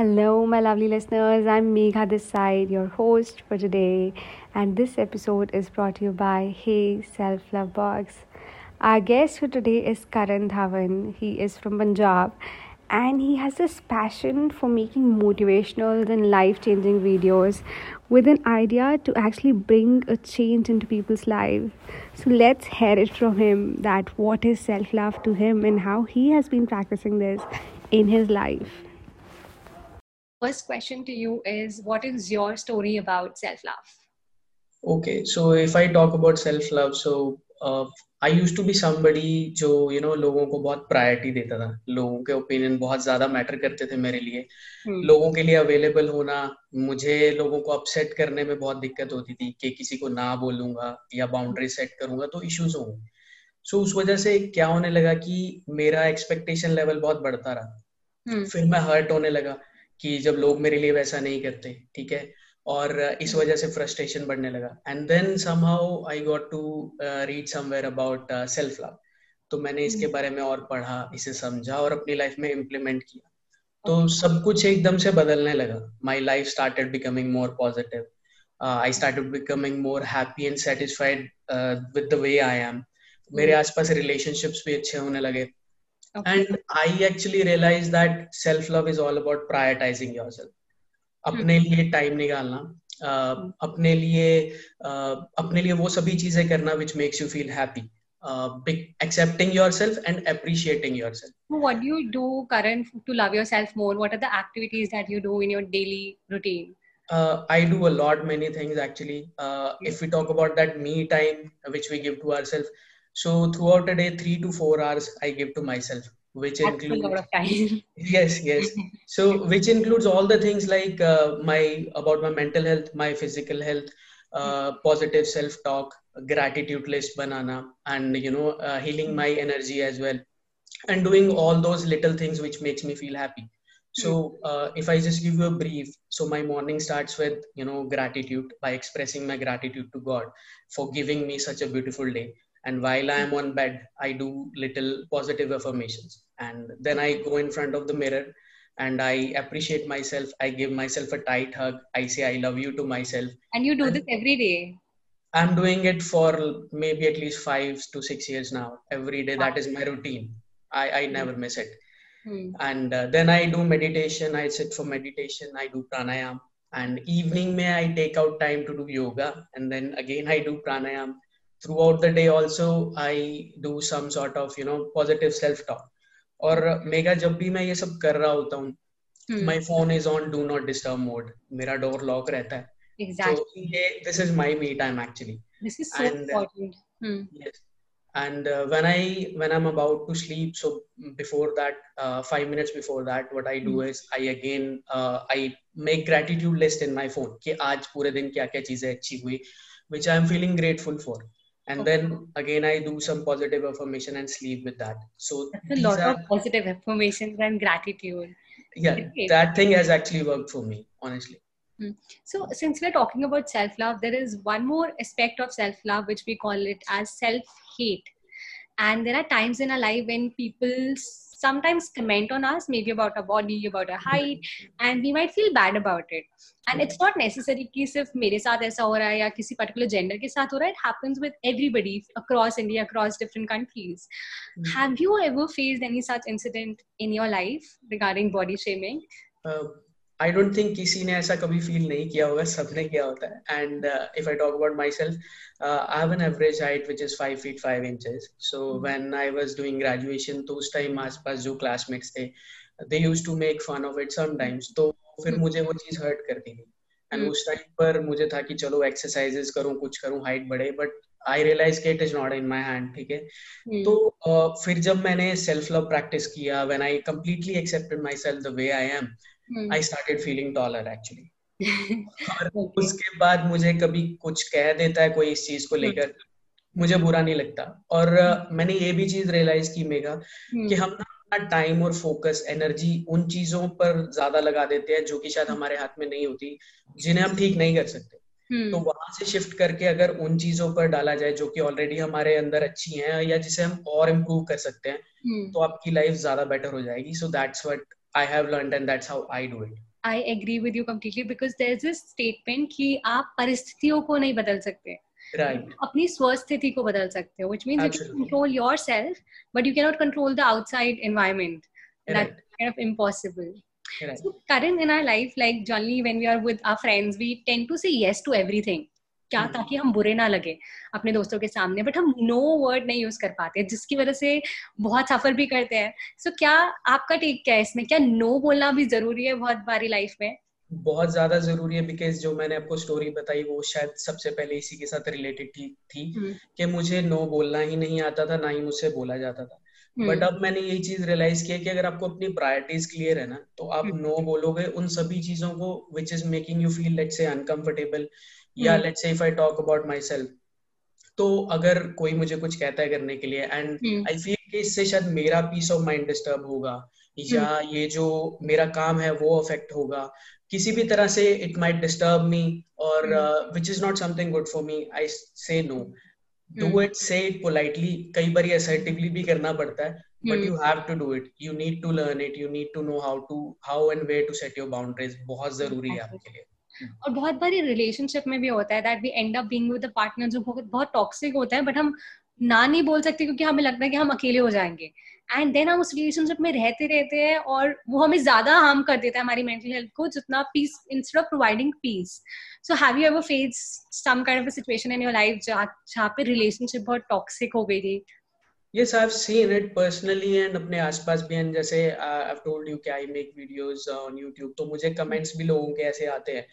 Hello, my lovely listeners. I'm Megha Desai, your host for today, and this episode is brought to you by Hey Self Love Box. Our guest for today is Karan Dhawan. He is from Punjab, and he has this passion for making motivational and life-changing videos with an idea to actually bring a change into people's lives. So let's hear it from him, that what is self-love to him and how he has been practicing this in his life. First question to you is, what is your story about self-love? Okay, so if I talk about self-love, so I used to be somebody who, you know, लोगों को बहुत priority देता था. लोगों के opinion बहुत ज़्यादा matter करते थे मेरे लिए. लोगों के लिए available होना, मुझे लोगों को upset करने में बहुत दिक्कत होती थी कि किसी को ना बोलूँगा या boundary set करूँगा तो issues होंगे. So उस वजह से क्या होने लगा कि मेरा expectation level बहुत बढ़ता रहा. फिर मैं hurt होने लगा कि जब लोग मेरे लिए वैसा नहीं करते, ठीक है, और इस वजह से frustration बढ़ने लगा. And then somehow I got to read somewhere about self love. तो मैंने इसके बारे में और पढ़ा, इसे समझा और अपनी life में implement किया. तो सब कुछ एकदम से बदलने लगा. My life started becoming more positive. I started becoming more happy and satisfied with the way I am. मेरे आसपास relationships भी अच्छे होने लगे. Okay. And I actually realized that self-love is all about prioritizing yourself. अपने लिए time निकालना, अपने लिए वो सभी चीजें करना which makes you feel happy. Accepting yourself and appreciating yourself. What do you do, Karan, to love yourself more? What are the activities that you do in your daily routine? I do a lot many things actually. If we talk about that me time which we give to ourselves. So throughout the day, 3 to 4 hours I give to myself, which includes a lot of time. Yes. So which includes all the things like about my mental health, my physical health, positive self-talk, gratitude list banana, and healing my energy as well, and doing all those little things which makes me feel happy. So if I just give you a brief, so my morning starts with, gratitude, by expressing my gratitude to God for giving me such a beautiful day. And while I am on bed, I do little positive affirmations. And then I go in front of the mirror and I appreciate myself. I give myself a tight hug. I say, I love you to myself. And you do this every day? I'm doing it for maybe at least 5 to 6 years now. Every day, that is my routine. I never miss it. And then I do meditation. I sit for meditation. I do pranayam. And evening, I take out time to do yoga. And then again, I do pranayam. Throughout the day also I do some sort of positive self-talk. और mega जब भी मैं ये सब कर रहा होता हूँ, my phone is on do not disturb mode. मेरा door lock रहता है. Exactly. So this is my me time actually. This is so important. Yes. And when I'm about to sleep, so before that, 5 minutes before that, what I do is I make gratitude list in my phone. कि आज पूरे दिन क्या-क्या चीजें अच्छी हुई, which I'm feeling grateful for. And then again, I do some positive affirmation and sleep with that. So that's a lot of positive affirmations and gratitude. Yeah, that thing has actually worked for me, honestly. So since we're talking about self-love, there is one more aspect of self-love, which we call it as self-hate. And there are times in our life when people sometimes comment on us, maybe about our body, about our height, and we might feel bad about it. And it's not necessary कि सिर्फ मेरे साथ ऐसा हो रहा है या किसी particular gender के साथ हो रहा है. It happens with everybody across India, across different countries. Have you ever faced any such incident in your life regarding body shaming? I don't think किसी ने ऐसा कभी feel नहीं किया होगा. सबने किया होता है. And if I talk about myself, I have an average height which is 5 feet 5 inches. So when I was doing graduation, तो उस time आसपास जो classmates थे, they used to make fun of it sometimes. तो फिर मुझे वो चीज hurt करती थी. And उस time पर मुझे था कि चलो exercises करूँ, कुछ करूँ, height बढ़े. But I realized it is not in my hand, ठीक है. तो फिर जब मैंने self love practice किया, when I completely accepted myself the way I am, I started feeling taller actually. और उसके बाद मुझे कभी कुछ कह देता है कोई इस चीज को लेकर, मुझे बुरा नहीं लगता. और मैंने ये भी चीज realize की मेगा कि हम ना टाइम और फोकस एनर्जी उन चीजों पर ज्यादा लगा देते हैं जो कि शायद हमारे हाथ में नहीं होती, जिन्हें हम ठीक नहीं कर सकते. तो वहां से शिफ्ट करके अगर उन चीजों पर डाला जाए जो कि ऑलरेडी हमारे अंदर अच्छी हैं या जिसे हम और इम्प्रूव कर सकते हैं, तो आपकी लाइफ ज्यादा बेटर हो जाएगी. So that's what I have learned and that's how I do it. I agree with you completely because there's this statement कि आप परिस्थितियों को नहीं बदल सकते. Right. अपनी स्वस्थिति को बदल सकते हो, which means Absolutely. You can control yourself, but you cannot control the outside environment. Right. That's kind of impossible. Right. So, Karan, in our life, like generally when we are with our friends, we tend to say yes to everything. क्या ताकि हम बुरे ना लगे अपने दोस्तों के सामने, बट हम नो वर्ड नहीं यूज कर पाते जिसकी वजह से बहुत सफर भी करते हैं. सो क्या आपका टेक क्या है इसमें? क्या नो बोलना भी जरूरी है बहुत बारी लाइफ में? बहुत ज्यादा जरूरी है बिकॉज जो मैंने आपको स्टोरी बताई वो शायद सबसे पहले इसी के साथ रिलेटेड थी कि मुझे नो बोलना ही नहीं आता था, ना ही मुझसे बोला जाता था. बट अब मैंने यही चीज रियलाइज किया कि अगर आपको अपनी प्रायोरिटीज क्लियर है ना तो आप नो बोलोगे उन सभी चीजों को which is making you feel let's say uncomfortable या let's say if I talk about my self, तो अगर कोई मुझे कुछ कहता है करने के लिए एंड आई फील कि इससे शायद मेरा पीस ऑफ माइंड डिस्टर्ब होगा या ये जो मेरा काम है वो अफेक्ट होगा किसी भी तरह से, इट माइट डिस्टर्ब मी और which is not something good for me, I say no. Do it, say it politely. कई बार assertively भी करना पड़ता है, but you have to do it. You need to learn it. You need to know how and where to set your boundaries. बहुत जरूरी है आपके लिए. और बहुत बारी relationship में भी होता है that we end up being with a partner जो बहुत toxic होता है, but हम ना नहीं बोल सकते क्योंकि हमें लगता है कि हम अकेले हो जाएंगे. And then हम उस relationship में रहते हैं और वो हमें ज्यादा harm कर देता है हमारी mental health को जितना peace instead of providing peace. So have you ever faced some kind of a situation in your life जहाँ पे relationship बहुत toxic हो गई थी? Yes, I've seen it personally and अपने आसपास भी. एंड जैसे I've told you कि I make videos on YouTube तो मुझे comments भी लोगों के ऐसे आते हैं.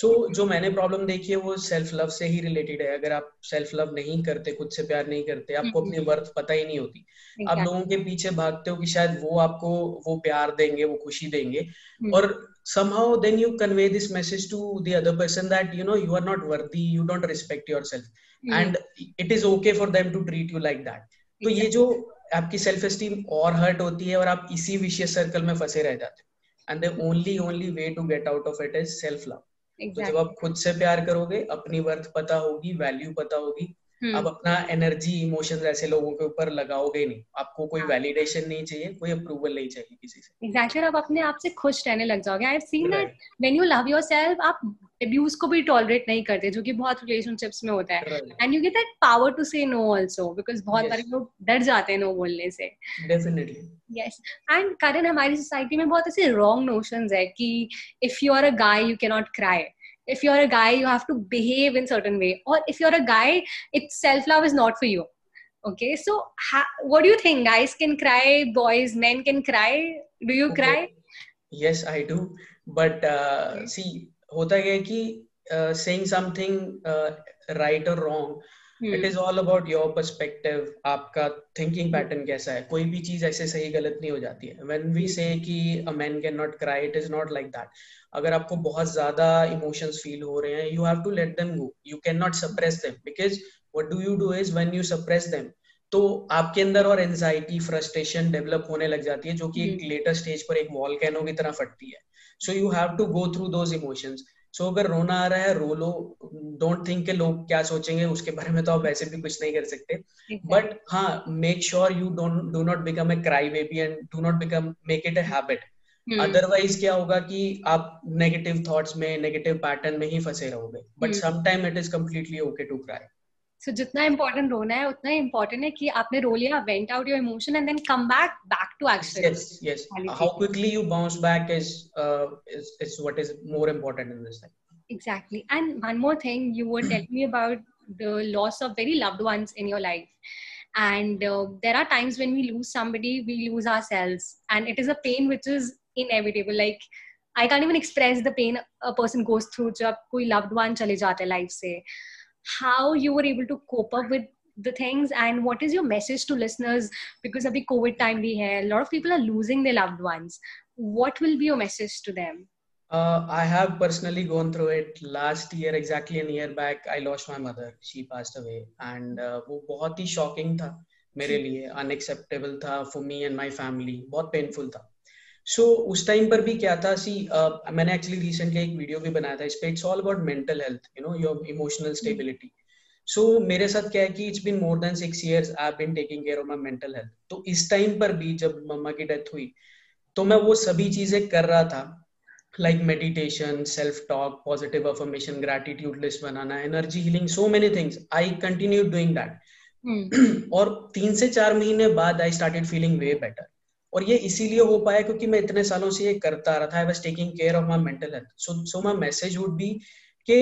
So जो मैंने problem देखी है वो self love से ही related है. अगर आप self love नहीं करते, खुद से प्यार नहीं करते, आपको अपनी worth पता ही नहीं होती. आप लोगों के पीछे भागते हो कि शायद वो आपको वो प्यार देंगे, वो खुशी देंगे और somehow then you convey this message to the other person that you know you are not worthy, you don't respect yourself and it is okay for them to treat you like that. तो ये जो आपकी self esteem और hurt होती है और आप इसी विशियस सर्कल में फंसे रह जाते हो and the only way to get out of it is self love. तो जब आप खुद से प्यार करोगे, अपनी वर्थ पता होगी, वैल्यू पता होगी, आप अपना एनर्जी इमोशंस ऐसे लोगों के ऊपर लगाओगे नहीं, आपको कोई वैलिडेशन नहीं चाहिए, कोई अप्रूवल नहीं चाहिए किसी से. एग्जैक्टली, आप अपने आप से खुश रहने लग जाओगे. I have seen that when you love yourself आप अब्यूज को भी टॉलरेट नहीं करते जो कि बहुत रिलेशनशिप्स में होता है and you get that power to say no also because बहुत सारे लोग डर जाते हैं नो बोलने से. डेफिनेटली. यस. एंड करंट हमारी सोसाइटी में बहुत ऐसे रॉन्ग नोशंस है कि if you are a guy you can not cry, if you're a guy you have to behave in certain way, or if you're a guy it's self-love is not for you. Okay, so what do you think? Guys can cry, boys, men can cry. Do you okay. cry? Yes, I do, but okay. see hota hai ki saying something right or wrong it is all about your perspective. आपका thinking pattern कैसा है, कोई भी चीज ऐसे सही गलत नहीं हो जाती है. when we say कि a man cannot cry it is not like that. अगर आपको बहुत ज्यादा emotions feel हो रहे हैं you have to let them go, you cannot suppress them because what do you do is when you suppress them तो आपके अंदर और anxiety frustration develop होने लग जाती है जो कि एक later stage पर एक volcano की तरह फटती है. so you have to go through those emotions. सो अगर रोना आ रहा है रो लो, डोंट थिंक के लोग क्या सोचेंगे उसके बारे में, तो आप वैसे भी कुछ नहीं कर सकते. बट हाँ, make sure you do not become a cry baby and do not become make it a habit. Otherwise क्या होगा कि आप नेगेटिव थॉट्स में, नेगेटिव पैटर्न में ही फंसे रहोगे. But sometime it is completely okay to cry. So जितना इम्पोर्टेंट रोना है उतना इम्पोर्टेंट है कि आपने रो लिया, vent out your emotion and then come back to action. Yes yes, how quickly you bounce back is what is more important in this time. Exactly. And one more thing, you were telling me about the loss of very loved ones in your life and there are times when we lose somebody, we lose ourselves and it is a pain which is inevitable. Like I can't even express the pain a person goes through जब कोई loved one चले जाते हैं life से. How you were able to cope up with the things and what is your message to listeners because abhi COVID time bhi hai, a lot of people are losing their loved ones. What will be your message to them? I have personally gone through it. Last year, exactly a year back, I lost my mother. She passed away and वो बहुत ही shocking था मेरे लिए, unacceptable था for me and my family, बहुत painful था. So, उस time पर भी क्या था, सी मैंने एक्चुअली रिसेंटली एक वीडियो भी बनाया था इस पे, it's all about mental health, you know, your emotional stability. So मेरे साथ क्या है कि it's been more than 6 years I have been taking care of my mental health. तो इस टाइम पर भी जब मम्मा की डेथ हुई तो मैं वो सभी चीजें कर रहा था, like meditation, self talk, positive affirmation, gratitude list बनाना, energy healing, so many things I continue doing that. और 3 से 4 महीने बाद I started feeling way better. और ये इसीलिए हो पाया क्योंकि मैं इतने सालों से ये करता रहा था। I was taking care of my mental health. So my message would be कि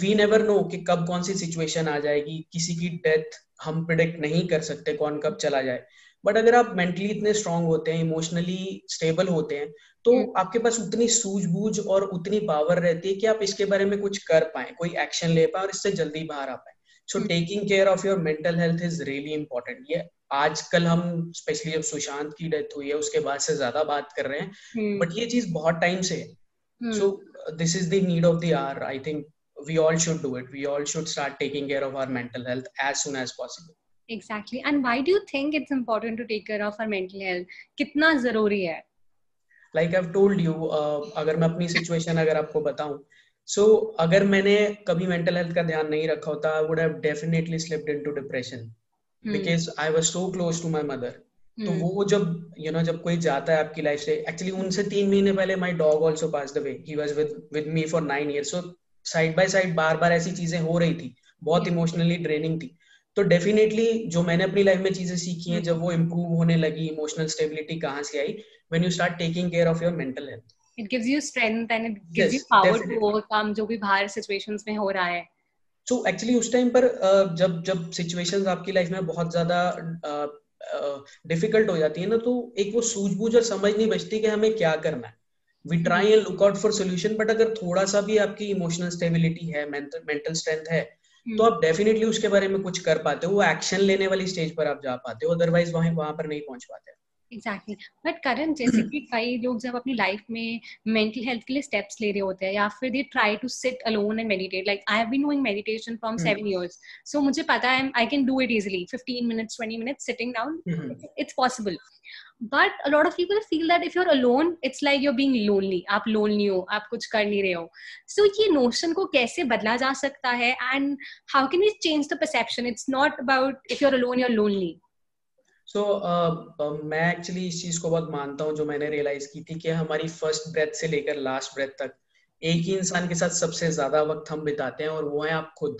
वी नेवर नो कि कब कौन सी सिचुएशन आ जाएगी, किसी की डेथ हम प्रेडिक्ट नहीं कर सकते, कौन कब चला जाए। बट अगर आप मेंटली इतने स्ट्रांग होते हैं, इमोशनली स्टेबल होते हैं, तो आपके पास उतनी सूझबूझ और उतनी पावर रहती है कि आप इसके बारे में कुछ कर पाए, कोई एक्शन ले पाए और इससे जल्दी बाहर आ पाए। So taking care of your mental health is really important. ये आजकल हम स्पेशली जब सुशांत की डेथ हुई है उसके बाद से ज्यादा बात कर रहे हैं, बट ये चीज बहुत टाइम से है। So this is the need of the hour. I think we all should do it. We all should start taking care of our mental health as soon as possible. Exactly. And why do you think it's important to take care of our mental health? कितना जरूरी है? Like I've told you, अगर मैं अपनी situation अगर आपको बताऊं, so अगर मैंने कभी mental health का ध्यान नहीं रखा होता, I would have definitely slipped into depression because I was so close to my mother. तो वो जब जब कोई जाता है आपकी life से, actually उनसे 3 महीने पहले my dog also passed away. He was with me for 9 years. So side by side बार बार ऐसी चीजें हो रही थी, बहुत इमोशनली ड्रेनिंग थी। तो डेफिनेटली जो मैंने अपनी लाइफ में चीजें सीखी हैं, जब वो इम्प्रूव होने लगी, इमोशनल स्टेबिलिटी कहाँ से आई? When you start taking care of your mental health. It gives you strength and it gives you power to overcome जो भी बाहर सिचुएशंस में हो रहा है। सो एक्चुअली उस टाइम पर जब सिचुएशंस आपकी लाइफ में बहुत ज्यादा डिफिकल्ट हो जाती है ना, तो एक वो सूझबूझ और समझ नहीं बचती कि हमें क्या करना है। We try and look out for solution, but अगर थोड़ा सा भी आपकी emotional stability है, mental strength है, तो आप definitely उसके बारे में कुछ कर पाते हो, वो action लेने वाली stage पर आप जा पाते हो, otherwise वहाँ पर नहीं पहुँच पाते। Exactly. But Karan, जैसे कि कई लोग जब अपनी life में mental health के लिए steps ले रहे होते हैं, या फिर they try to sit alone and meditate. Like I have been doing meditation from 7 years, so मुझे पता है I can do it easily, 15 minutes, 20 minutes sitting down, it's possible. But a lot of people feel that if you're alone, it's like you're being lonely. आप lonely हो, आप कुछ कर नहीं रहे हो. So ये notion को कैसे बदला जा सकता है? And how can we change the perception? It's not about if you're alone, you're lonely. So मैं actually इस चीज को बहुत मानता हूँ, जो मैंने realize की थी कि हमारी first breath से लेकर last breath तक एक ही इंसान के साथ सबसे ज्यादा वक्त हम बिताते हैं, और वो है आप खुद।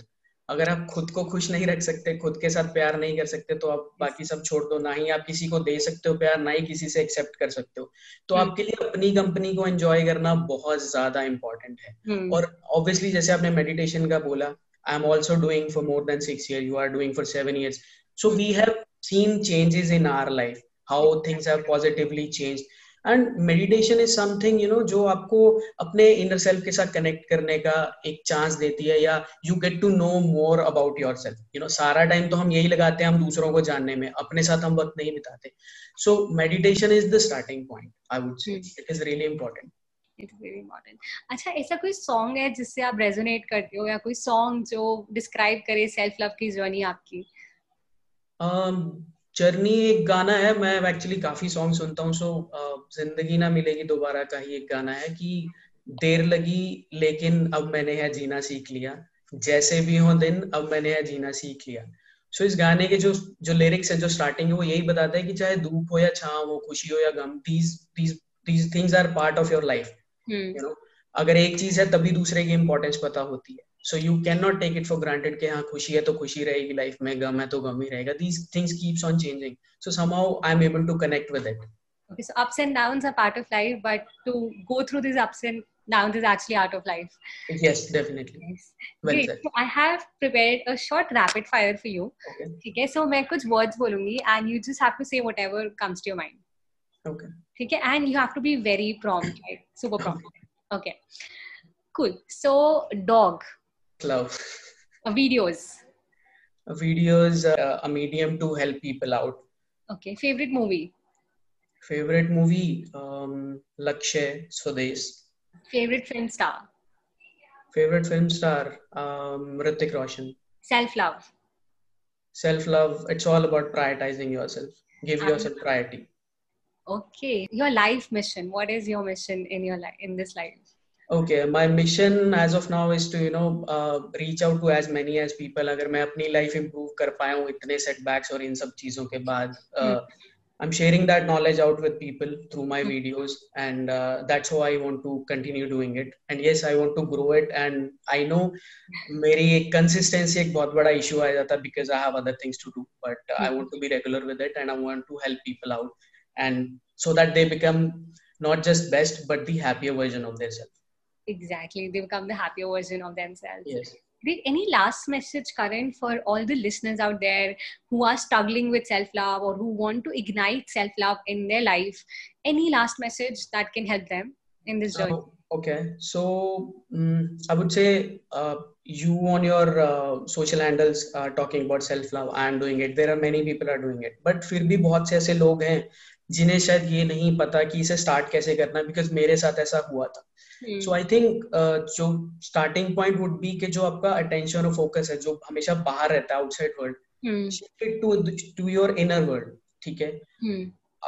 अगर आप खुद को खुश नहीं रख सकते, खुद के साथ प्यार नहीं कर सकते, तो आप बाकी सब छोड़ दो। ना ही आप किसी को दे सकते हो प्यार, ना ही किसी से एक्सेप्ट कर सकते हो। तो आपके लिए अपनी कंपनी को एंजॉय करना बहुत ज्यादा इम्पोर्टेंट है। और ऑब्वियसली जैसे आपने मेडिटेशन का बोला, I am also doing for more than 6 years, you are doing for 7 years, so we have seen changes in our life, how things have positively changed. And meditation is something जो आपको अपने inner self के साथ connect करने का एक chance देती है, या you get to know more about your self. सारा टाइम तो हम यही लगाते हैं हम दूसरों को जानने में, अपने साथ हम वक्त नहीं बिताते। So meditation is the starting point, I would say it is really important. It's very important. अच्छा, ऐसा कोई सॉन्ग है जिससे आप रेजोनेट करते हो, या कोई सॉन्ग जो डिस्क्राइब करे सेल्फ लव की जर्नी आपकी? जर्नी एक गाना है, मैं एक्चुअली काफी सॉन्ग सुनता हूँ। सो जिंदगी ना मिलेगी दोबारा का ही एक गाना है कि देर लगी लेकिन अब मैंने है जीना सीख लिया, जैसे भी हो दिन अब मैंने है जीना सीख लिया। सो इस गाने के जो लिरिक्स है, जो स्टार्टिंग है, वो यही बताता है कि चाहे धूप हो या छांव हो, खुशी हो या गम, these things are part of your life. अगर एक चीज है तभी दूसरे की इम्पोर्टेंस पता होती है। So you cannot take it for granted कि हाँ खुशी है तो खुशी रहेगी लाइफ में, गम है तो गम ही रहेगा। These things keeps on changing. So somehow I'm able to connect with it. Okay, so ups and downs are part of life, but to go through these ups and downs is actually part of life. Yes, definitely. Yes. Well said. So I have prepared a short rapid fire for you. Okay. ठीक है, so मैं कुछ words बोलूँगी and you just have to say whatever comes to your mind. Okay. ठीक है, and you have to be very prompt, like super prompt. Okay. Cool. So dog. Love. Videos a medium to help people out. Okay. Favorite movie Lakshay, Swadesh. Favorite film star Hrithik Roshan. Self love it's all about prioritizing yourself. Give yourself priority. Okay. Your life mission. What is your mission in your life, in this life? Okay, my mission as of now is to reach out to as many as people. अगर मैं अपनी life improve कर पाया हूँ इतने setbacks और इन सब चीजों के बाद, I'm sharing that knowledge out with people through my videos, and that's how I want to continue doing it. And yes, I want to grow it. And I know my consistency is a very big issue because I have other things to do, but I want to be regular with it, and I want to help people out, and so that they become not just best, but the happier version of themselves. Exactly. They become the happier version of themselves. Yes. Any last message, Karan, for all the listeners out there who are struggling with self-love or who want to ignite self-love in their life? Any last message that can help them in this journey? Okay. So I would say you on your social handles are talking about self-love. I am doing it. There are many people are doing it. But फिर भी बहुत से ऐसे लोग हैं जिन्हें शायद ये नहीं पता कि इसे start कैसे करना, because मेरे साथ ऐसा हुआ था. So I think जो starting point would be कि जो आपका attention और focus है जो हमेशा बाहर रहता है outside world, shift it to your inner world. ठीक है,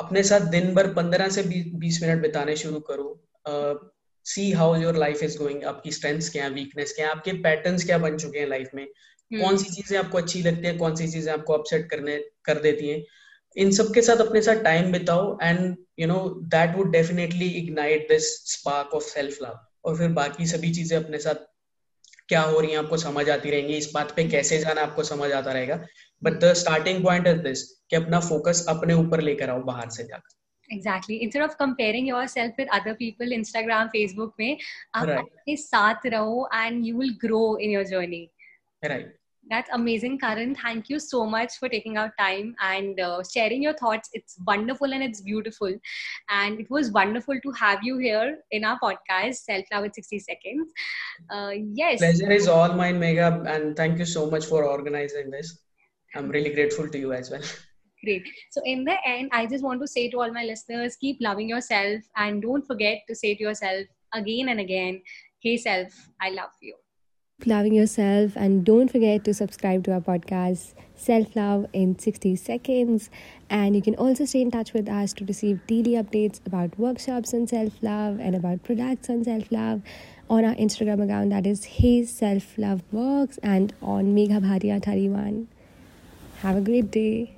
अपने साथ दिन भर 15 से 20 मिनट बिताने शुरू करो. See how your life is going. आपकी strengths क्या हैं, weakness क्या हैं, आपके patterns क्या बन चुके हैं life में, कौन सी चीजें आपको अच्छी लगती हैं, कौन सी चीजें आपको upset कर देती हैं. इन सब के साथ अपने साथ टाइम बिताओ, and you know that would definitely ignite this spark of self love. और फिर बाकी सभी चीजें अपने साथ क्या हो रही हैं आपको समझ आती रहेंगी, इस बात पे कैसे जाना आपको समझ आता रहेगा. But the starting point is this कि अपना फोकस अपने ऊपर लेकर आओ बाहर से जाकर. Exactly. Instead of comparing yourself with other people, Instagram, Facebook में आप अपने साथ रहो, and you will grow in your journey. Right. That's amazing, Karan. Thank you so much for taking out time and sharing your thoughts. It's wonderful and it's beautiful. And it was wonderful to have you here in our podcast, Self Love in 60 Seconds. Yes. Pleasure is all mine, Megha. And thank you so much for organizing this. I'm really grateful to you as well. Great. So in the end, I just want to say to all my listeners, keep loving yourself. And don't forget to say to yourself again and again, hey self, I love you. Loving yourself, and don't forget to subscribe to our podcast Self-Love in 60 Seconds, and you can also stay in touch with us to receive daily updates about workshops on self-love and about products on self-love on our Instagram account, that is Hey Self Love Works, and on Megha Bhatia 31. Have a great day.